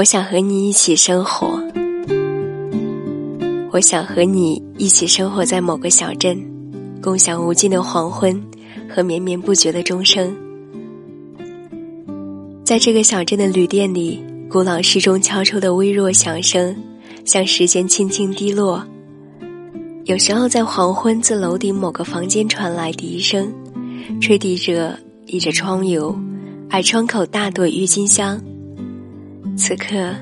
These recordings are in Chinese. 我想和你一起生活，我想和你一起生活在某个小镇，共享无尽的黄昏和绵绵不绝的钟声。在这个小镇的旅店里，古老时钟敲出的微弱响声像时间轻轻滴落，有时候在黄昏自楼顶某个房间传来笛声，吹笛者倚着窗棂，而窗口大朵郁金香。此刻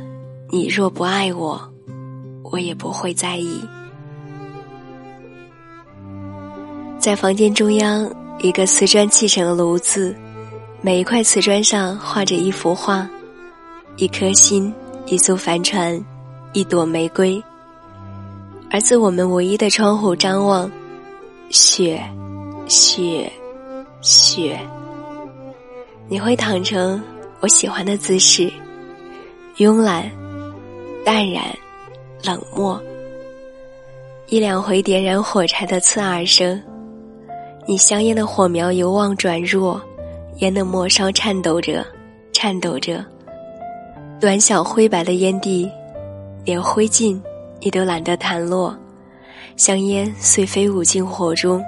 你若不爱我，我也不会在意。在房间中央，一个瓷砖砌成的炉子，每一块瓷砖上画着一幅画，一颗心，一艘帆船，一朵玫瑰。而自我们唯一的窗户张望，雪，雪，雪。你会躺成我喜欢的姿势，慵懒，淡然，冷漠。一两回点燃火柴的刺耳声，你香烟的火苗由旺转弱，烟的末梢颤抖着，颤抖着。短小灰白的烟蒂，连灰烬你都懒得弹落，香烟遂飞舞进火中。